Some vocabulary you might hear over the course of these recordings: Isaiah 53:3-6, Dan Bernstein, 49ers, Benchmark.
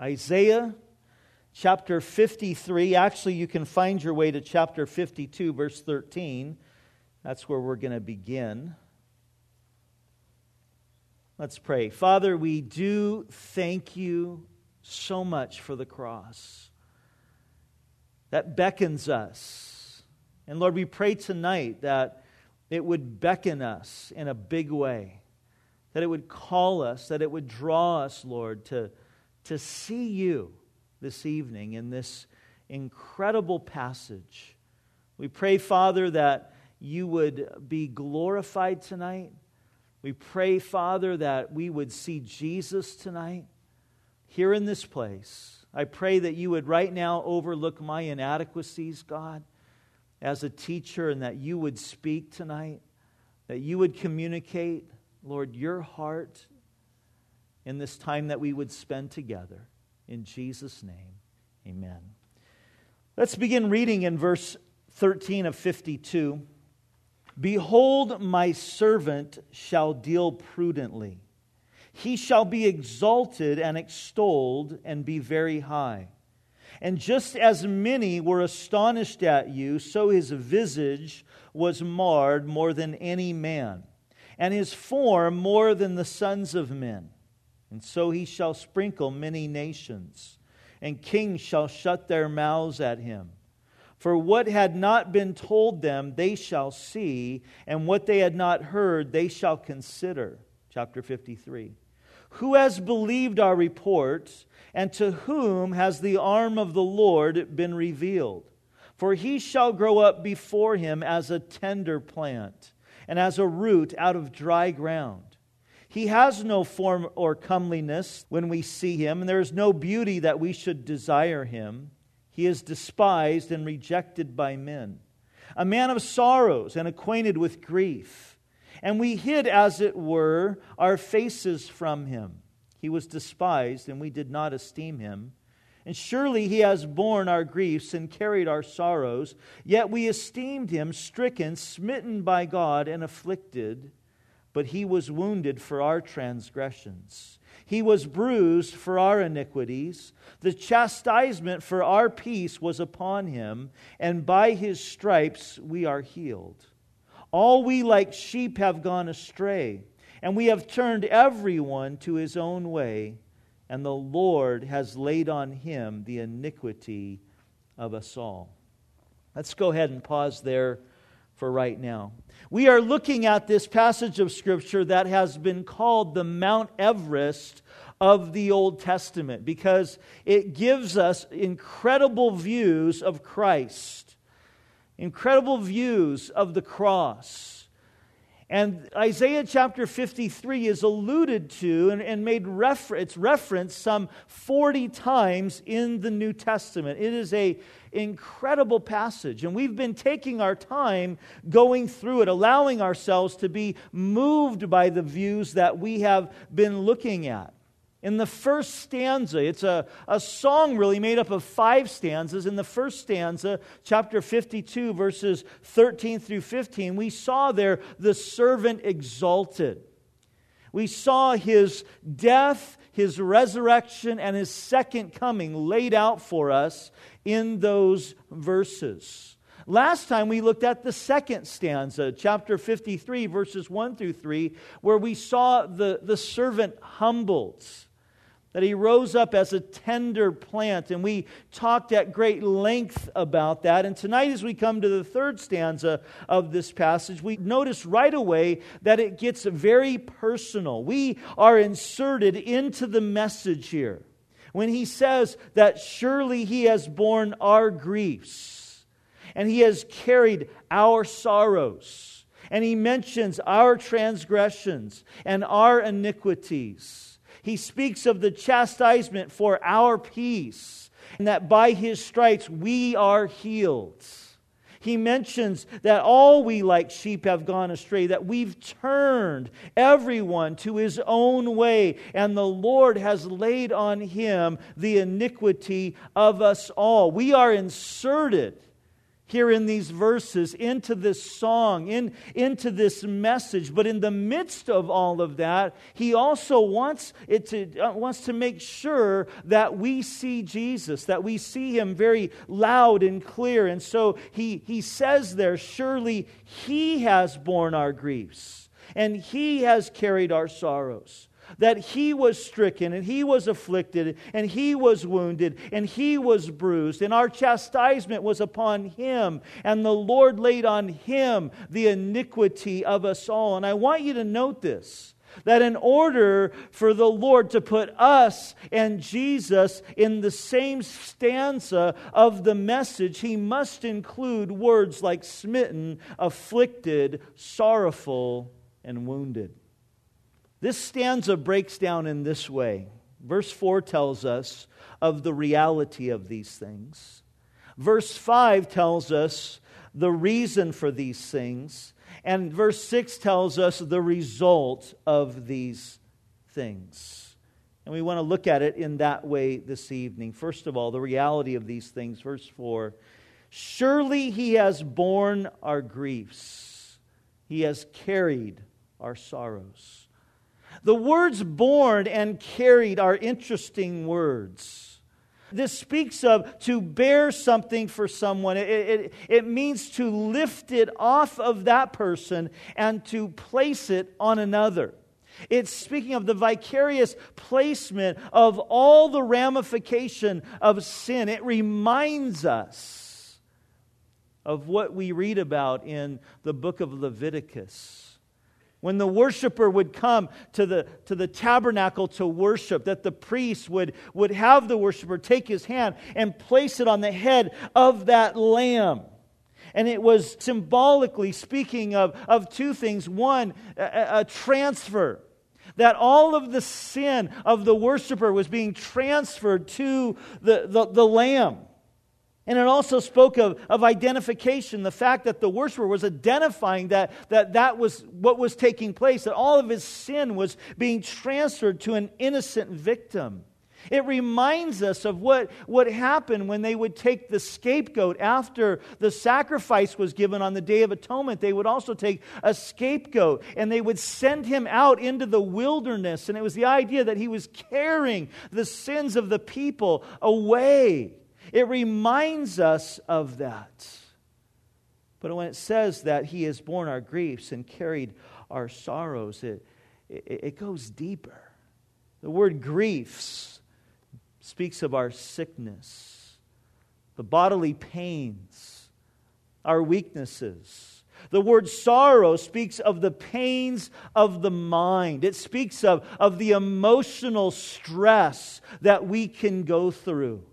Isaiah chapter 53. Actually, you can find your way to chapter 52, verse 13. That's where we're going to begin. Let's pray. Father, we do thank you so much for the cross that beckons us. And Lord, we pray tonight that it would beckon us in a big way, that it would call us, that it would draw us, Lord, to see you this evening in this incredible passage. We pray, Father, that you would be glorified tonight. We pray, Father, that we would see Jesus tonight here in this place. I pray that you would right now overlook my inadequacies, God, as a teacher, and that you would speak tonight, that you would communicate, Lord, your heart in this time that we would spend together. In Jesus' name, amen. Let's begin reading in verse 13 of 52. Behold, my servant shall deal prudently. He shall be exalted and extolled and be very high. And just as many were astonished at you, so his visage was marred more than any man, and his form more than the sons of men. And so he shall sprinkle many nations, and kings shall shut their mouths at him. For what had not been told them, they shall see, and what they had not heard, they shall consider. Chapter 53. Who has believed our report, and to whom has the arm of the Lord been revealed? For he shall grow up before him as a tender plant, and as a root out of dry ground. He has no form or comeliness when we see him, and there is no beauty that we should desire him. He is despised and rejected by men, a man of sorrows and acquainted with grief. And we hid, as it were, our faces from him. He was despised, and we did not esteem him. And surely he has borne our griefs and carried our sorrows. Yet we esteemed him stricken, smitten by God, and afflicted. But he was wounded for our transgressions. He was bruised for our iniquities. The chastisement for our peace was upon him, and by his stripes we are healed. All we like sheep have gone astray, and we have turned everyone to his own way, and the Lord has laid on him the iniquity of us all. Let's go ahead and pause there for right now. We are looking at this passage of Scripture that has been called the Mount Everest of the Old Testament, because it gives us incredible views of Christ, incredible views of the cross. And Isaiah chapter 53 is alluded to and made referenced some 40 times in the New Testament. It is a incredible passage, and we've been taking our time going through it, allowing ourselves to be moved by the views that we have been looking at. In the first stanza, it's a song really made up of 5 stanzas. In the first stanza, chapter 52, verses 13 through 15, we saw there the servant exalted. We saw his death, his resurrection, and his second coming laid out for us in those verses. Last time we looked at the second stanza, chapter 53, verses 1 through 3, where we saw the servant humbled, that he rose up as a tender plant, and we talked at great length about that. And tonight, as we come to the third stanza of this passage, we notice right away that it gets very personal. We are inserted into the message here when he says that surely he has borne our griefs, and he has carried our sorrows, and he mentions our transgressions and our iniquities. He speaks of the chastisement for our peace, and that by his stripes we are healed. He mentions that all we like sheep have gone astray, that we've turned everyone to his own way, and the Lord has laid on him the iniquity of us all. We are inserted here in these verses, into this song, into this message. But in the midst of all of that, he also wants to make sure that we see Jesus, that we see him very loud and clear. And so he says there, surely he has borne our griefs and he has carried our sorrows. That he was stricken, and he was afflicted, and he was wounded, and he was bruised, and our chastisement was upon him, and the Lord laid on him the iniquity of us all. And I want you to note this, that in order for the Lord to put us and Jesus in the same stanza of the message, he must include words like smitten, afflicted, sorrowful, and wounded. This stanza breaks down in this way. Verse 4 tells us of the reality of these things. Verse 5 tells us the reason for these things. And verse 6 tells us the result of these things. And we want to look at it in that way this evening. First of all, the reality of these things. Verse 4, surely he has borne our griefs. He has carried our sorrows. The words borne and carried are interesting words. This speaks of to bear something for someone. It means to lift it off of that person and to place it on another. It's speaking of the vicarious placement of all the ramification of sin. It reminds us of what we read about in the book of Leviticus. When the worshiper would come to the tabernacle to worship, that the priest would have the worshiper take his hand and place it on the head of that lamb. And it was symbolically speaking of two things. One, a transfer. That all of the sin of the worshiper was being transferred to the lamb. And it also spoke of identification, the fact that the worshiper was identifying that was what was taking place, that all of his sin was being transferred to an innocent victim. It reminds us of what happened when they would take the scapegoat after the sacrifice was given on the Day of Atonement. They would also take a scapegoat and they would send him out into the wilderness. And it was the idea that he was carrying the sins of the people away. It reminds us of that. But when it says that he has borne our griefs and carried our sorrows, it goes deeper. The word griefs speaks of our sickness, the bodily pains, our weaknesses. The word sorrow speaks of the pains of the mind. It speaks of the emotional stress that we can go through.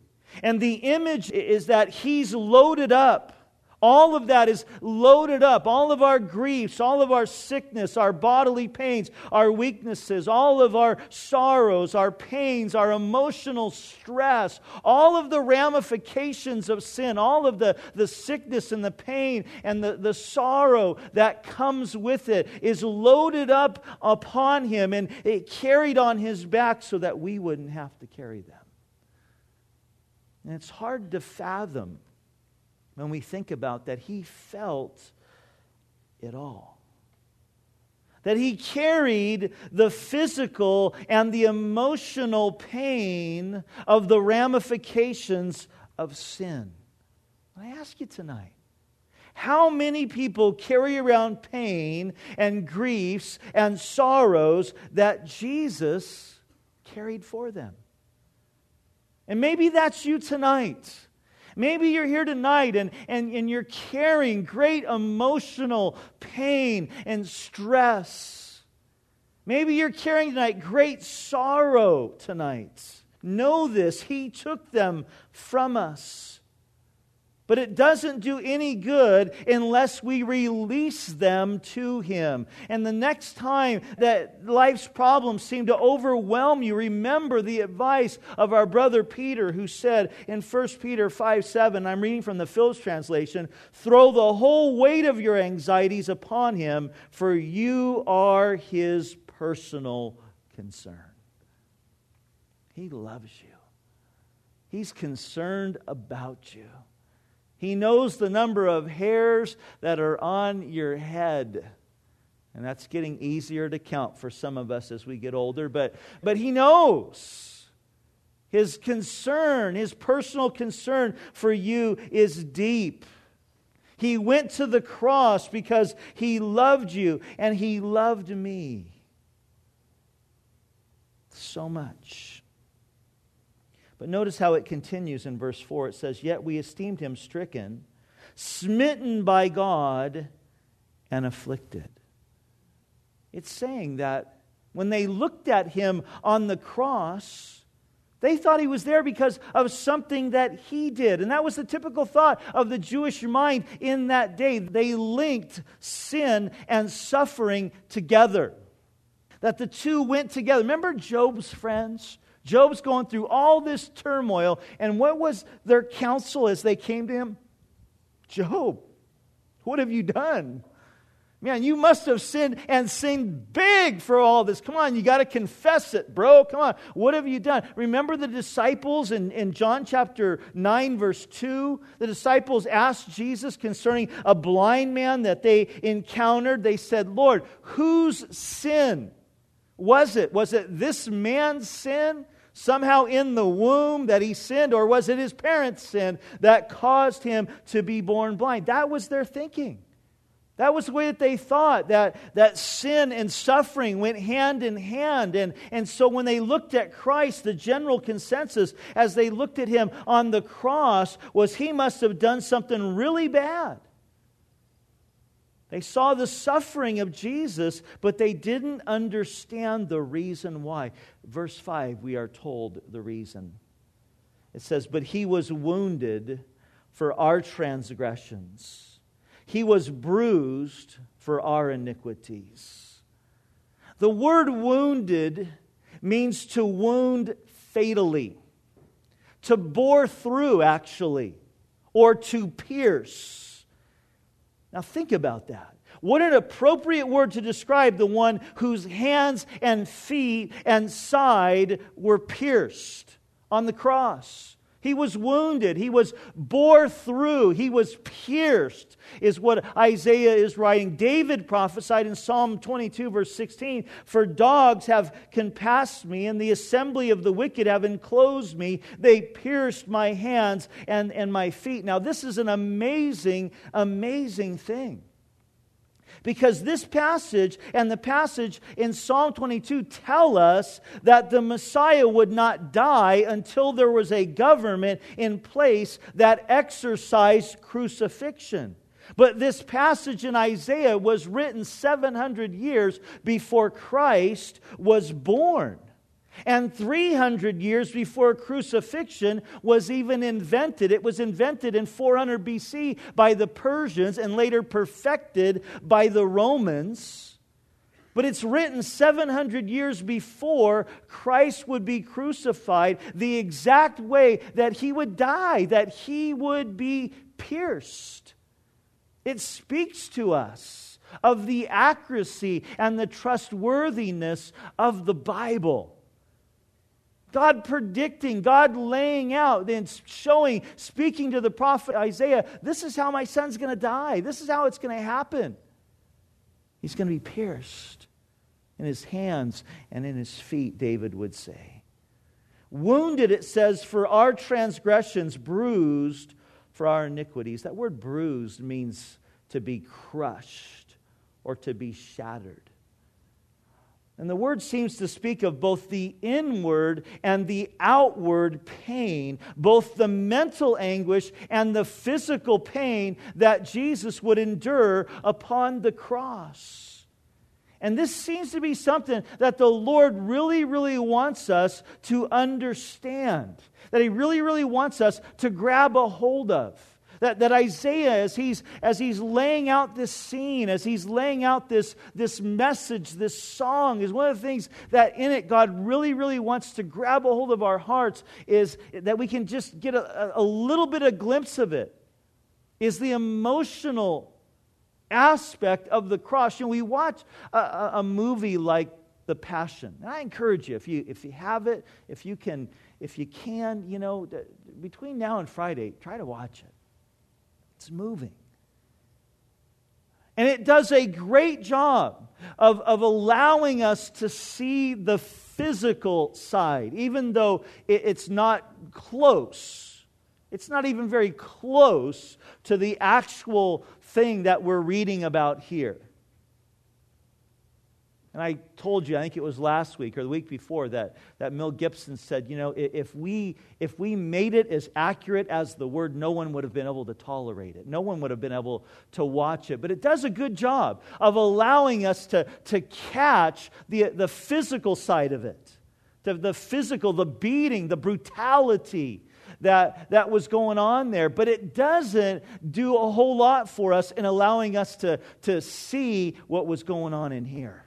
And the image is that he's loaded up. All of that is loaded up. All of our griefs, all of our sickness, our bodily pains, our weaknesses, all of our sorrows, our pains, our emotional stress, all of the ramifications of sin, all of the sickness and the pain and the sorrow that comes with it is loaded up upon him and it carried on his back so that we wouldn't have to carry them. And it's hard to fathom when we think about that he felt it all. That he carried the physical and the emotional pain of the ramifications of sin. I ask you tonight, how many people carry around pain and griefs and sorrows that Jesus carried for them? And maybe that's you tonight. Maybe you're here tonight and you're carrying great emotional pain and stress. Maybe you're carrying tonight great sorrow tonight. Know this, he took them from us. But it doesn't do any good unless we release them to him. And the next time that life's problems seem to overwhelm you, remember the advice of our brother Peter, who said in 1 Peter 5:7, I'm reading from the Phillips translation, throw the whole weight of your anxieties upon him, for you are his personal concern. He loves you. He's concerned about you. He knows the number of hairs that are on your head. And that's getting easier to count for some of us as we get older. But He knows. His concern, His personal concern for you is deep. He went to the cross because He loved you and He loved me so much. But notice how it continues in verse 4. It says, "Yet we esteemed Him stricken, smitten by God, and afflicted." It's saying that when they looked at Him on the cross, they thought He was there because of something that He did. And that was the typical thought of the Jewish mind in that day. They linked sin and suffering together. That the two went together. Remember Job's friends? Job's going through all this turmoil. And what was their counsel as they came to him? "Job, what have you done? Man, you must have sinned and sinned big for all this. Come on, you got to confess it, bro. Come on, what have you done?" Remember the disciples in John chapter 9, verse 2? The disciples asked Jesus concerning a blind man that they encountered. They said, "Lord, whose sin was it? Was it this man's sin? Somehow in the womb that he sinned? Or was it his parents' sin that caused him to be born blind?" That was their thinking. That was the way that they thought, that sin and suffering went hand in hand. And so when they looked at Christ, the general consensus as they looked at Him on the cross was He must have done something really bad. They saw the suffering of Jesus, but they didn't understand the reason why. Verse 5, we are told the reason. It says, "But He was wounded for our transgressions. He was bruised for our iniquities." The word wounded means to wound fatally, to bore through actually, or to pierce. Now think about that. What an appropriate word to describe the one whose hands and feet and side were pierced on the cross. He was wounded. He was bore through. He was pierced is what Isaiah is writing. David prophesied in Psalm 22 verse 16, "For dogs have compassed me, and the assembly of the wicked have enclosed me. They pierced my hands and my feet." Now this is an amazing, amazing thing. Because this passage and the passage in Psalm 22 tell us that the Messiah would not die until there was a government in place that exercised crucifixion. But this passage in Isaiah was written 700 years before Christ was born. And 300 years before crucifixion was even invented. It was invented in 400 BC by the Persians and later perfected by the Romans. But it's written 700 years before Christ would be crucified, the exact way that He would die, that He would be pierced. It speaks to us of the accuracy and the trustworthiness of the Bible. God predicting, God laying out and showing, speaking to the prophet Isaiah, this is how my son's going to die. This is how it's going to happen. He's going to be pierced in his hands and in his feet, David would say. Wounded, it says, for our transgressions, bruised for our iniquities. That word bruised means to be crushed or to be shattered. And the word seems to speak of both the inward and the outward pain, both the mental anguish and the physical pain that Jesus would endure upon the cross. And this seems to be something that the Lord really, really wants us to understand, that He really, really wants us to grab a hold of. That Isaiah, as he's laying out this scene, as he's laying out this message, this song, is one of the things that in it God really, really wants to grab a hold of our hearts, is that we can just get a little bit of glimpse of it, is the emotional aspect of the cross. You know, we watch a movie like The Passion. And I encourage you, if you have it, if you can, you know, between now and Friday, try to watch it. It's moving. And it does a great job of allowing us to see the physical side, even though it's not close. It's not even very close to the actual thing that we're reading about here. And I told you, I think it was last week or the week before, that Mel Gibson said, you know, if we made it as accurate as the Word, no one would have been able to tolerate it. No one would have been able to watch it. But it does a good job of allowing us to catch the physical side of it, the physical, the beating, the brutality that was going on there. But it doesn't do a whole lot for us in allowing us to see what was going on in here.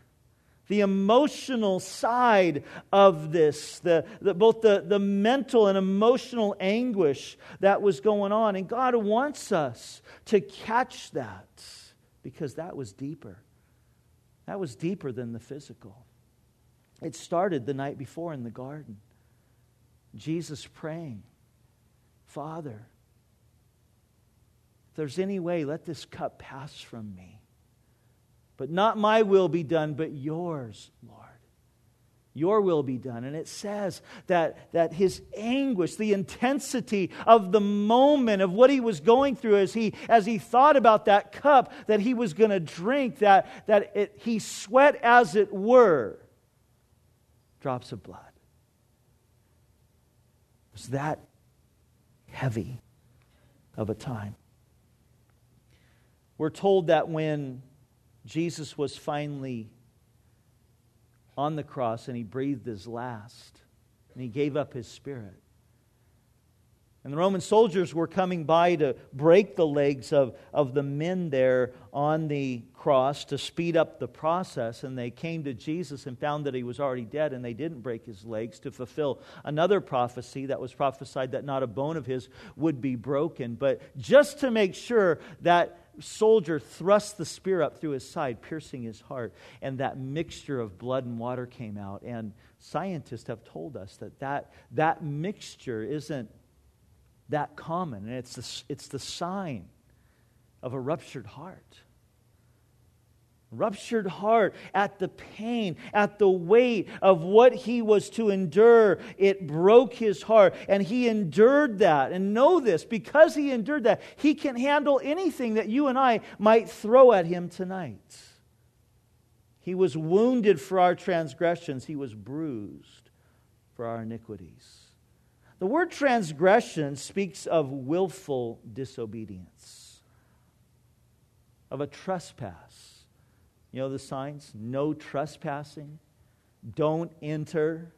The emotional side of this, both the mental and emotional anguish that was going on. And God wants us to catch that because that was deeper. That was deeper than the physical. It started the night before in the garden. Jesus praying, Father, if there's any way, let this cup pass from me. But not my will be done, but yours, Lord. Your will be done. And it says that his anguish, the intensity of the moment of what he was going through as he thought about that cup that he was going to drink, he sweat, as it were, drops of blood. It was that heavy of a time. We're told that when Jesus was finally on the cross and he breathed his last and he gave up his spirit. And the Roman soldiers were coming by to break the legs of the men there on the cross to speed up the process. And they came to Jesus and found that he was already dead, and they didn't break his legs to fulfill another prophecy that was prophesied, that not a bone of his would be broken. But just to make sure, that soldier thrust the spear up through his side, piercing his heart, and that mixture of blood and water came out. And scientists have told us that mixture isn't that common, and it's the sign of a ruptured heart. Ruptured heart at the pain, at the weight of what he was to endure. It broke his heart, and he endured that. And know this, because he endured that, he can handle anything that you and I might throw at him tonight. He was wounded for our transgressions. He was bruised for our iniquities. The word transgression speaks of willful disobedience, of a trespass. You know the signs? No trespassing. Don't enter.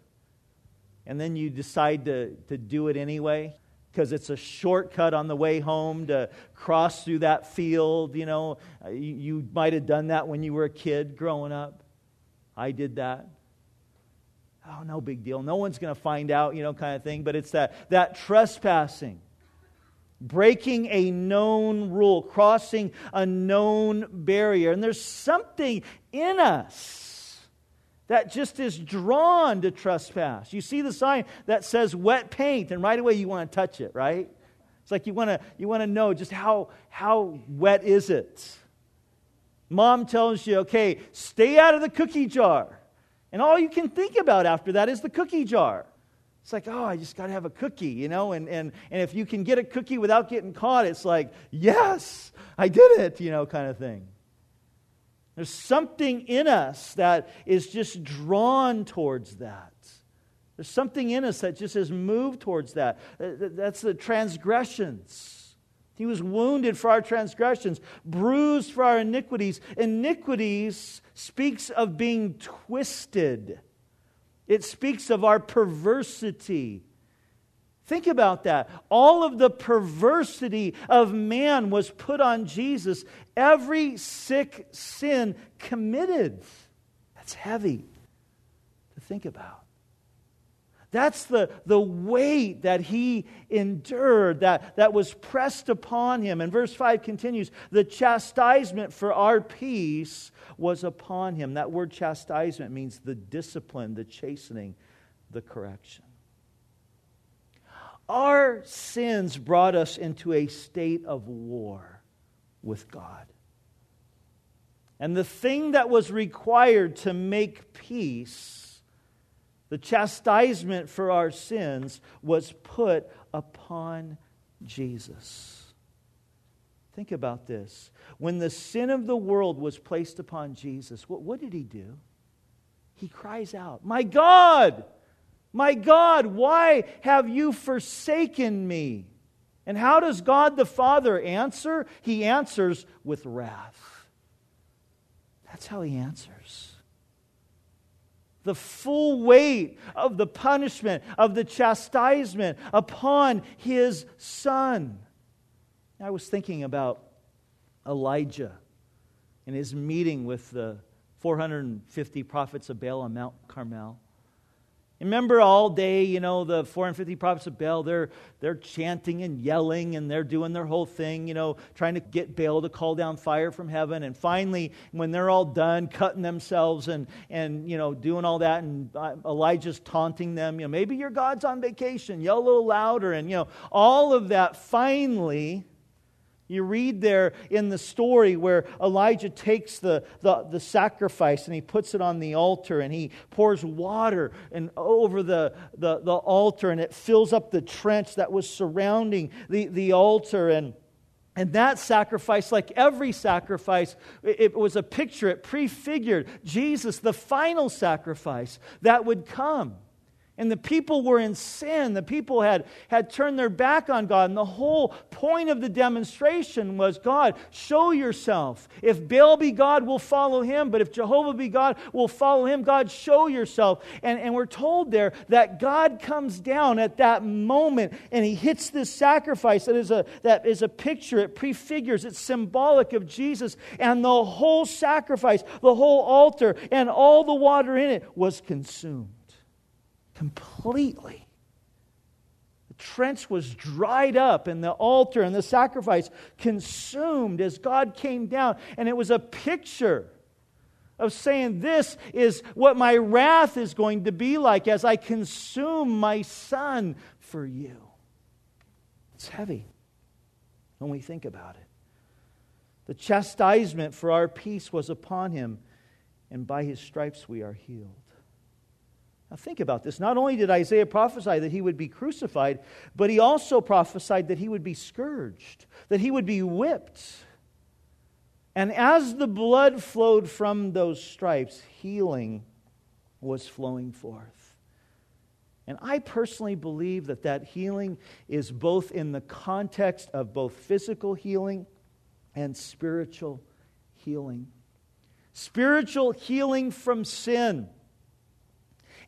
And then you decide to do it anyway because it's a shortcut on the way home to cross through that field. You know, you might have done that when you were a kid growing up. I did that. Oh, no big deal. No one's going to find out, you know, kind of thing. But it's that trespassing. Breaking a known rule, crossing a known barrier. And there's something in us that just is drawn to trespass. You see the sign that says wet paint, and right away you want to touch it, right? It's like you want to know just how wet is it. Mom tells you, okay, stay out of the cookie jar. And all you can think about after that is the cookie jar. It's like, oh, I just got to have a cookie, you know, and if you can get a cookie without getting caught, it's like, yes, I did it, you know, kind of thing. There's something in us that is just drawn towards that. There's something in us that just is moved towards that. That's the transgressions. He was wounded for our transgressions, bruised for our iniquities. Iniquities speaks of being twisted. It speaks of our perversity. Think about that. All of the perversity of man was put on Jesus. Every sick sin committed. That's heavy to think about. That's the weight that he endured, that was pressed upon him. And verse 5 continues, the chastisement for our peace was upon him. That word chastisement means the discipline, the chastening, the correction. Our Our sins brought us into a state of war with God. And the thing that was required to make peace, the chastisement for our sins, was put upon Jesus. Think about this. When the sin of the world was placed upon Jesus, what did he do? He cries out, "My God! My God, why have you forsaken me?" And how does God the Father answer? He answers with wrath. That's how he answers. The full weight of the punishment, of the chastisement upon his son. I was thinking about Elijah and his meeting with the 450 prophets of Baal on Mount Carmel. Remember all day, the 450 prophets of Baal, they're chanting and yelling and they're doing their whole thing, trying to get Baal to call down fire from heaven. And finally, when they're all done cutting themselves and doing all that, and Elijah's taunting them, maybe your God's on vacation, yell a little louder, and all of that. Finally, you read there in the story where Elijah takes the sacrifice and he puts it on the altar and he pours water and over the altar, and it fills up the trench that was surrounding the altar. And that sacrifice, like every sacrifice, it was a picture. It prefigured Jesus, the final sacrifice that would come. And the people were in sin. The people had turned their back on God. And the whole point of the demonstration was, God, show yourself. If Baal be God, we'll follow him. But if Jehovah be God, we'll follow him. God, show yourself. And we're told there that God comes down at that moment and he hits this sacrifice that is a picture. It prefigures, it's symbolic of Jesus. And the whole sacrifice, the whole altar, and all the water in it was consumed. Completely. The trench was dried up and the altar and the sacrifice consumed as God came down. And it was a picture of saying, this is what my wrath is going to be like as I consume my son for you. It's heavy when we think about it. The chastisement for our peace was upon him, and by his stripes we are healed. Now think about this. Not only did Isaiah prophesy that he would be crucified, but he also prophesied that he would be scourged, that he would be whipped. And as the blood flowed from those stripes, healing was flowing forth. And I personally believe that healing is both in the context of both physical healing and spiritual healing. Spiritual healing from sin.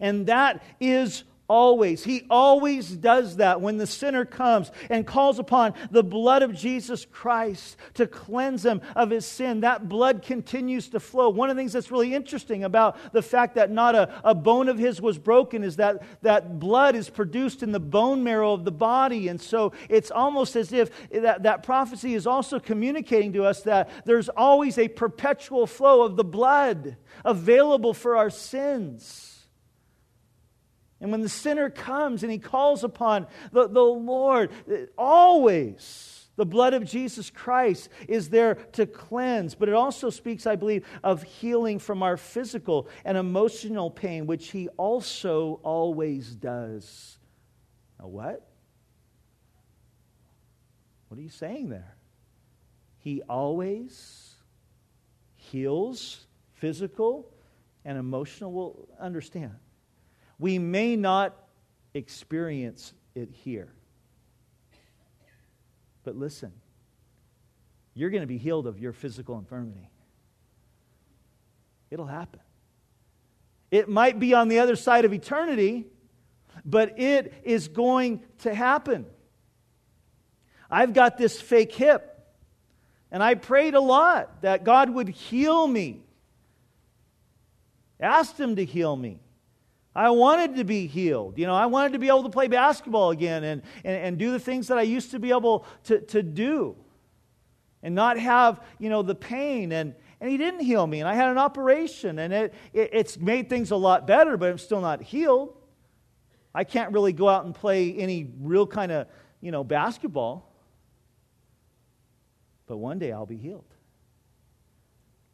And that is always, he always does that when the sinner comes and calls upon the blood of Jesus Christ to cleanse him of his sin. That blood continues to flow. One of the things that's really interesting about the fact that not a bone of his was broken is that blood is produced in the bone marrow of the body. And so it's almost as if that prophecy is also communicating to us that there's always a perpetual flow of the blood available for our sins. And when the sinner comes and he calls upon the Lord, always the blood of Jesus Christ is there to cleanse. But it also speaks, I believe, of healing from our physical and emotional pain, which he also always does. Now what? What are you saying there? He always heals physical and emotional. We'll understand. We may not experience it here. But listen, you're going to be healed of your physical infirmity. It'll happen. It might be on the other side of eternity, but it is going to happen. I've got this fake hip, and I prayed a lot that God would heal me. Asked him to heal me. I wanted to be healed. I wanted to be able to play basketball again and do the things that I used to be able to do and not have, the pain. And he didn't heal me. And I had an operation. And it's made things a lot better, but I'm still not healed. I can't really go out and play any real kind of basketball, but one day I'll be healed.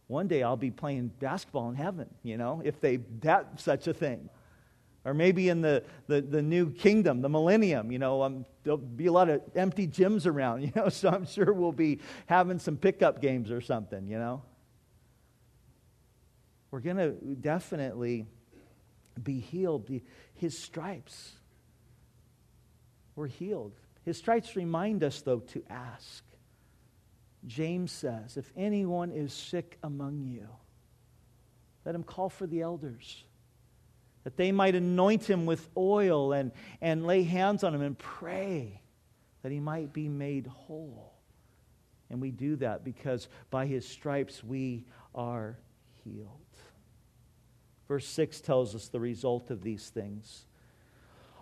One day I'll be playing basketball in heaven, if they that such a thing. Or maybe in the new kingdom, the millennium, there'll be a lot of empty gyms around, so I'm sure we'll be having some pickup games or something, We're going to definitely be healed. His stripes, we're healed. His stripes remind us, though, to ask. James says, if anyone is sick among you, let him call for the elders, that they might anoint him with oil and lay hands on him and pray that he might be made whole. And we do that because by his stripes we are healed. Verse 6 tells us the result of these things.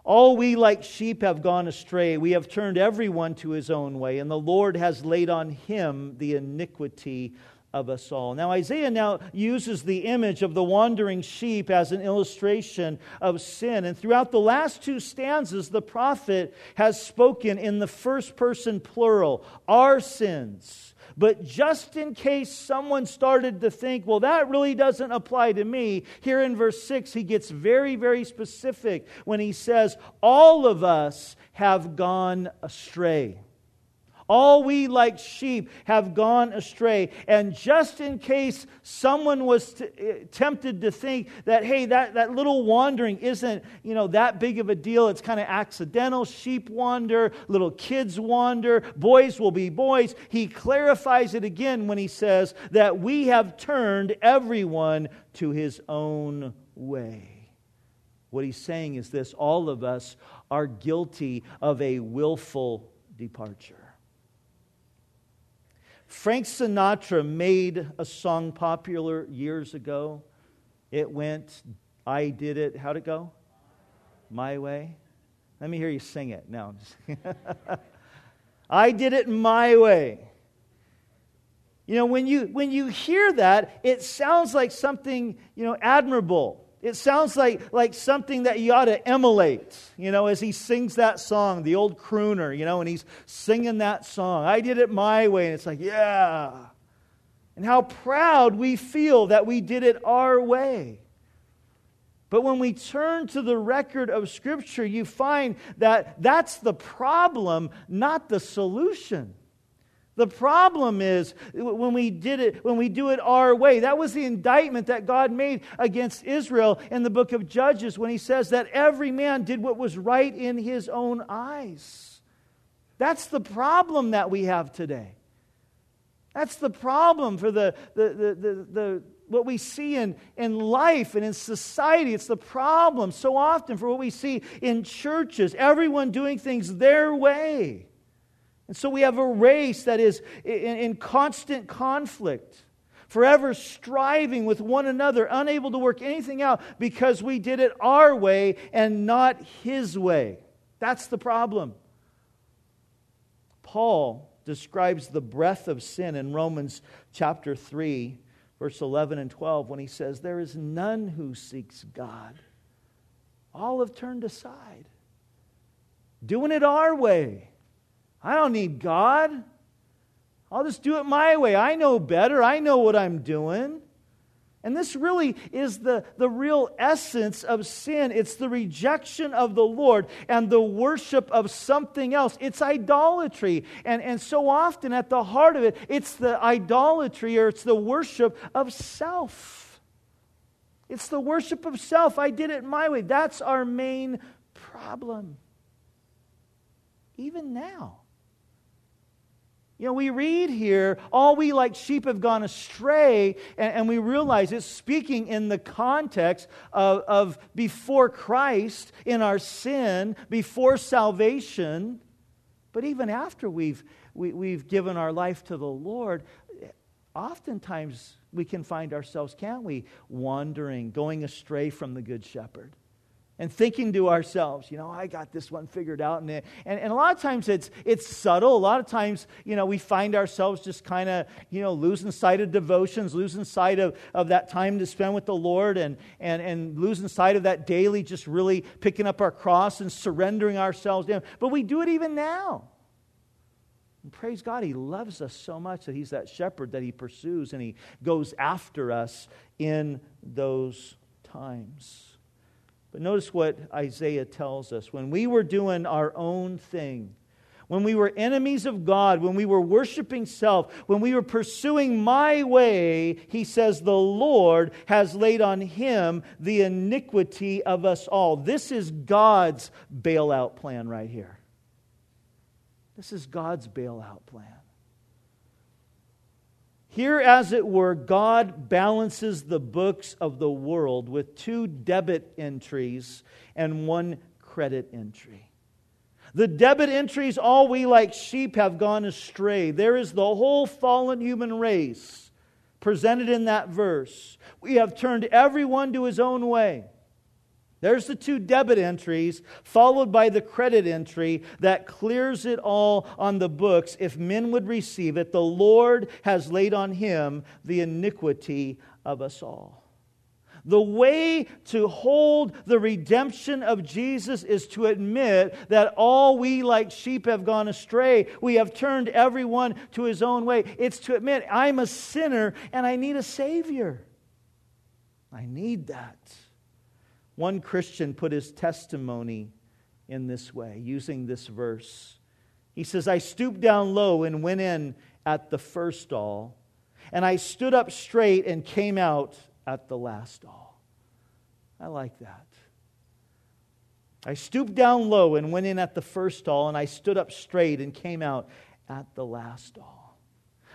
All we like sheep have gone astray. We have turned everyone to his own way, and the Lord has laid on him the iniquity of us all. Now, Isaiah now uses the image of the wandering sheep as an illustration of sin. And throughout the last two stanzas, the prophet has spoken in the first person plural, our sins. But just in case someone started to think, well, that really doesn't apply to me, here in verse 6, he gets very, very specific when he says, all of us have gone astray. All we like sheep have gone astray. And just in case someone was tempted to think that, hey, that little wandering isn't, that big of a deal. It's kind of accidental. Sheep wander, little kids wander, boys will be boys. He clarifies it again when he says that we have turned everyone to his own way. What he's saying is this: all of us are guilty of a willful departure. Frank Sinatra made a song popular years ago. It went, I did it. How'd it go? My way. Let me hear you sing it. No, I'm just I did it my way. When you hear that, it sounds like something, admirable. It sounds like something that you ought to emulate, as he sings that song, the old crooner, and he's singing that song. I did it my way, and it's like, yeah. And how proud we feel that we did it our way. But when we turn to the record of Scripture, you find that that's the problem, not the solution. The problem is when we do it our way. That was the indictment that God made against Israel in the book of Judges when he says that every man did what was right in his own eyes. That's the problem that we have today. That's the problem for the what we see in life and in society. It's the problem so often for what we see in churches, everyone doing things their way. And so we have a race that is in constant conflict, forever striving with one another, unable to work anything out because we did it our way and not his way. That's the problem. Paul describes the breadth of sin in Romans chapter 3, verse 11 and 12, when he says, there is none who seeks God. All have turned aside, doing it our way. I don't need God. I'll just do it my way. I know better. I know what I'm doing. And this really is the real essence of sin. It's the rejection of the Lord and the worship of something else. It's idolatry. And so often at the heart of it, it's the idolatry or it's the worship of self. It's the worship of self. I did it my way. That's our main problem. Even now. We read here, all we like sheep have gone astray, and we realize it's speaking in the context of before Christ, in our sin, before salvation. But even after we've given our life to the Lord, oftentimes we can find ourselves, can't we, wandering, going astray from the Good Shepherd. and thinking to ourselves, you know, I got this one figured out. And a lot of times it's subtle. A lot of times, you know, we find ourselves just kind of, you know, losing sight of devotions, losing sight of that time to spend with the Lord, and losing sight of that daily, just really picking up our cross and surrendering ourselves to Him. But we do it even now. And praise God, He loves us so much that He's that shepherd that He pursues and He goes after us in those times. But notice what Isaiah tells us. When we were doing our own thing, when we were enemies of God, when we were worshiping self, when we were pursuing my way, he says, the Lord has laid on him the iniquity of us all. This is God's bailout plan right here. This is God's bailout plan. Here, as it were, God balances the books of the world with two debit entries and one credit entry. The debit entries, all we like sheep have gone astray. There is the whole fallen human race presented in that verse. We have turned everyone to his own way. There's the two debit entries, followed by the credit entry that clears it all on the books. If men would receive it, the Lord has laid on him the iniquity of us all. The way to hold the redemption of Jesus is to admit that all we like sheep have gone astray. We have turned everyone to his own way. It's to admit, I'm a sinner and I need a Savior. I need that. One Christian put his testimony in this way, using this verse. He says, I stooped down low and went in at the first all, and I stood up straight and came out at the last all. I like that. I stooped down low and went in at the first all, and I stood up straight and came out at the last all.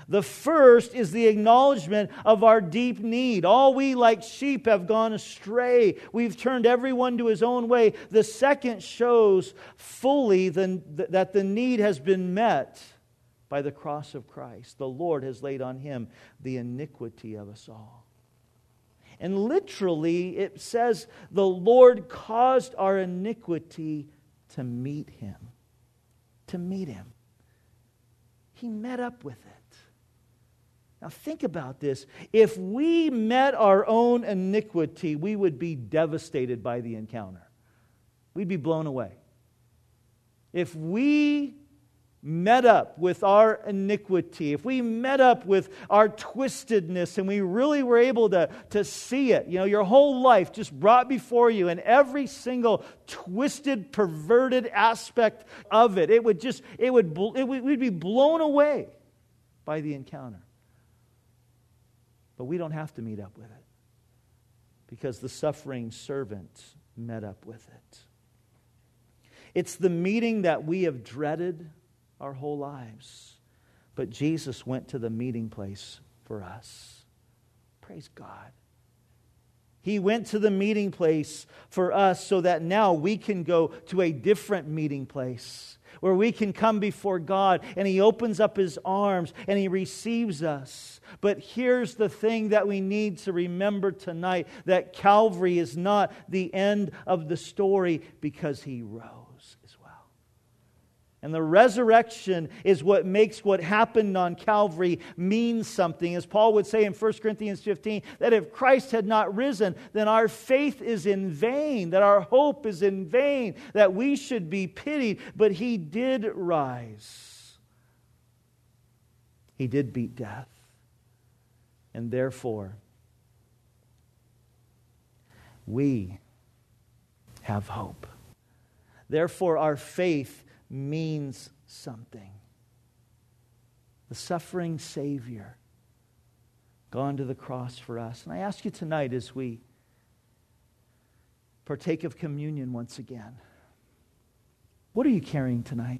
The first is the acknowledgement of our deep need. All we like sheep have gone astray. We've turned everyone to his own way. The second shows fully that the need has been met by the cross of Christ. The Lord has laid on him the iniquity of us all. And literally it says the Lord caused our iniquity to meet him. To meet him. He met up with it. Now think about this. If we met our own iniquity, we would be devastated by the encounter. We'd be blown away. If we met up with our iniquity, if we met up with our twistedness and we really were able to see it, you know, your whole life just brought before you and every single twisted, perverted aspect of it, we'd be blown away by the encounter. But we don't have to meet up with it because the suffering servant met up with it. It's the meeting that we have dreaded our whole lives, but Jesus went to the meeting place for us. Praise God. He went to the meeting place for us so that now we can go to a different meeting place where we can come before God and He opens up His arms and He receives us. But here's the thing that we need to remember tonight, that Calvary is not the end of the story because He rose as well. And the resurrection is what makes what happened on Calvary mean something. As Paul would say in 1 Corinthians 15, that if Christ had not risen, then our faith is in vain, that our hope is in vain, that we should be pitied. But He did rise. He did beat death. And therefore, we have hope. Therefore, our faith means something. The suffering Savior gone to the cross for us. And I ask you tonight as we partake of communion once again, what are you carrying tonight?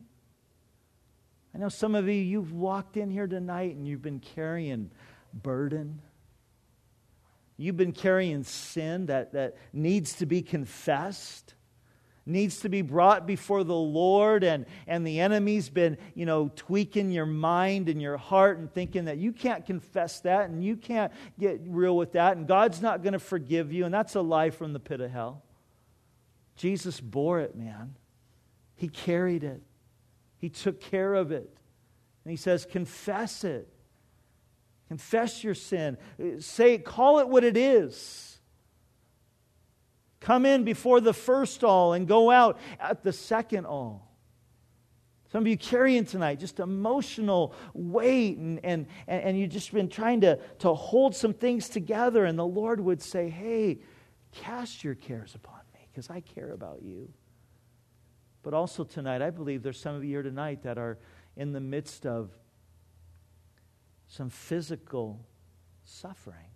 I know some of you, you've walked in here tonight and you've been carrying burden. You've been carrying sin that needs to be confessed, needs to be brought before the Lord, and the enemy's been, you know, tweaking your mind and your heart and thinking that you can't confess that and you can't get real with that and God's not going to forgive you, and that's a lie from the pit of hell. Jesus bore it, man. He carried it. He took care of it. And he says, confess it. Confess your sin. Say, call it what it is. Come in before the first all and go out at the second all. Some of you carrying tonight just emotional weight and you've just been trying to hold some things together, and the Lord would say, hey, cast your cares upon me because I care about you. But also tonight, I believe there's some of you here tonight that are in the midst of some physical suffering.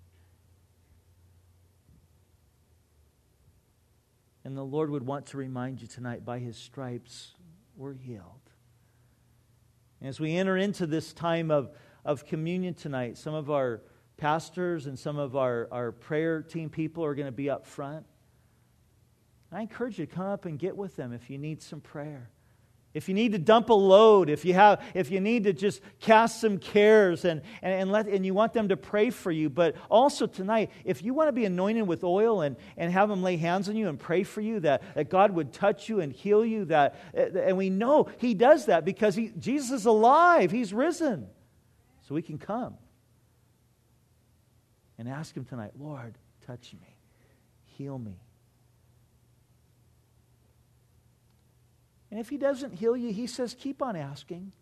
And the Lord would want to remind you tonight, by His stripes we're healed. And as we enter into this time of communion tonight, some of our pastors and some of our prayer team people are going to be up front. I encourage you to come up and get with them if you need some prayer. If you need to dump a load, if you need to just cast some cares and you want them to pray for you. But also tonight, if you want to be anointed with oil and have them lay hands on you and pray for you, that God would touch you and heal you, and we know He does that because Jesus is alive, He's risen. So we can come and ask Him tonight, Lord, touch me, heal me. And if He doesn't heal you, He says, keep on asking.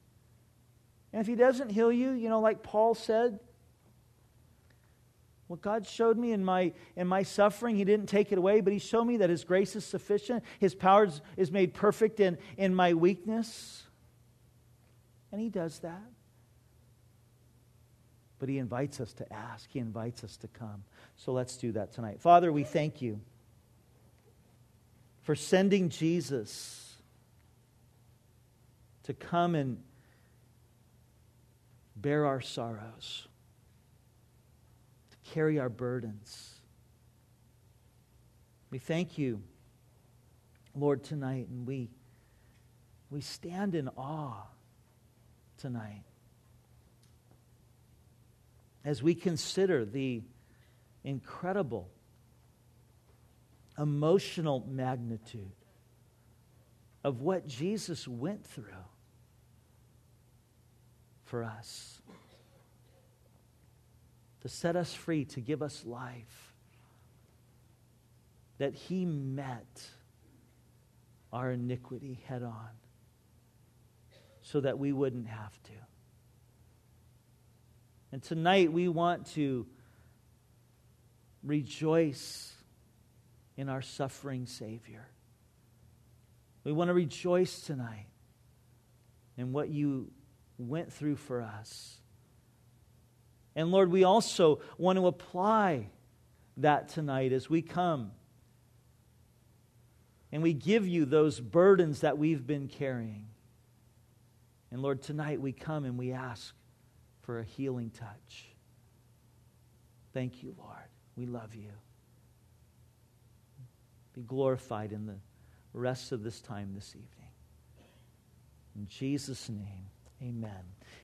And if He doesn't heal you, you know, like Paul said, well, God showed me in my suffering, He didn't take it away, but He showed me that His grace is sufficient. His power is made perfect in my weakness. And He does that. But He invites us to ask. He invites us to come. So let's do that tonight. Father, we thank You for sending Jesus to come and bear our sorrows, to carry our burdens. We thank You, Lord, tonight, and we stand in awe tonight as we consider the incredible emotional magnitude of what Jesus went through for us, to set us free, to give us life, that He met our iniquity head on so that we wouldn't have to. And tonight we want to rejoice in our suffering Savior. We want to rejoice tonight in what You went through for us. And Lord, we also want to apply that tonight as we come and we give You those burdens that we've been carrying. And Lord, tonight we come and we ask for a healing touch. Thank You, Lord. We love You. Be glorified in the rest of this time this evening. In Jesus' name, amen.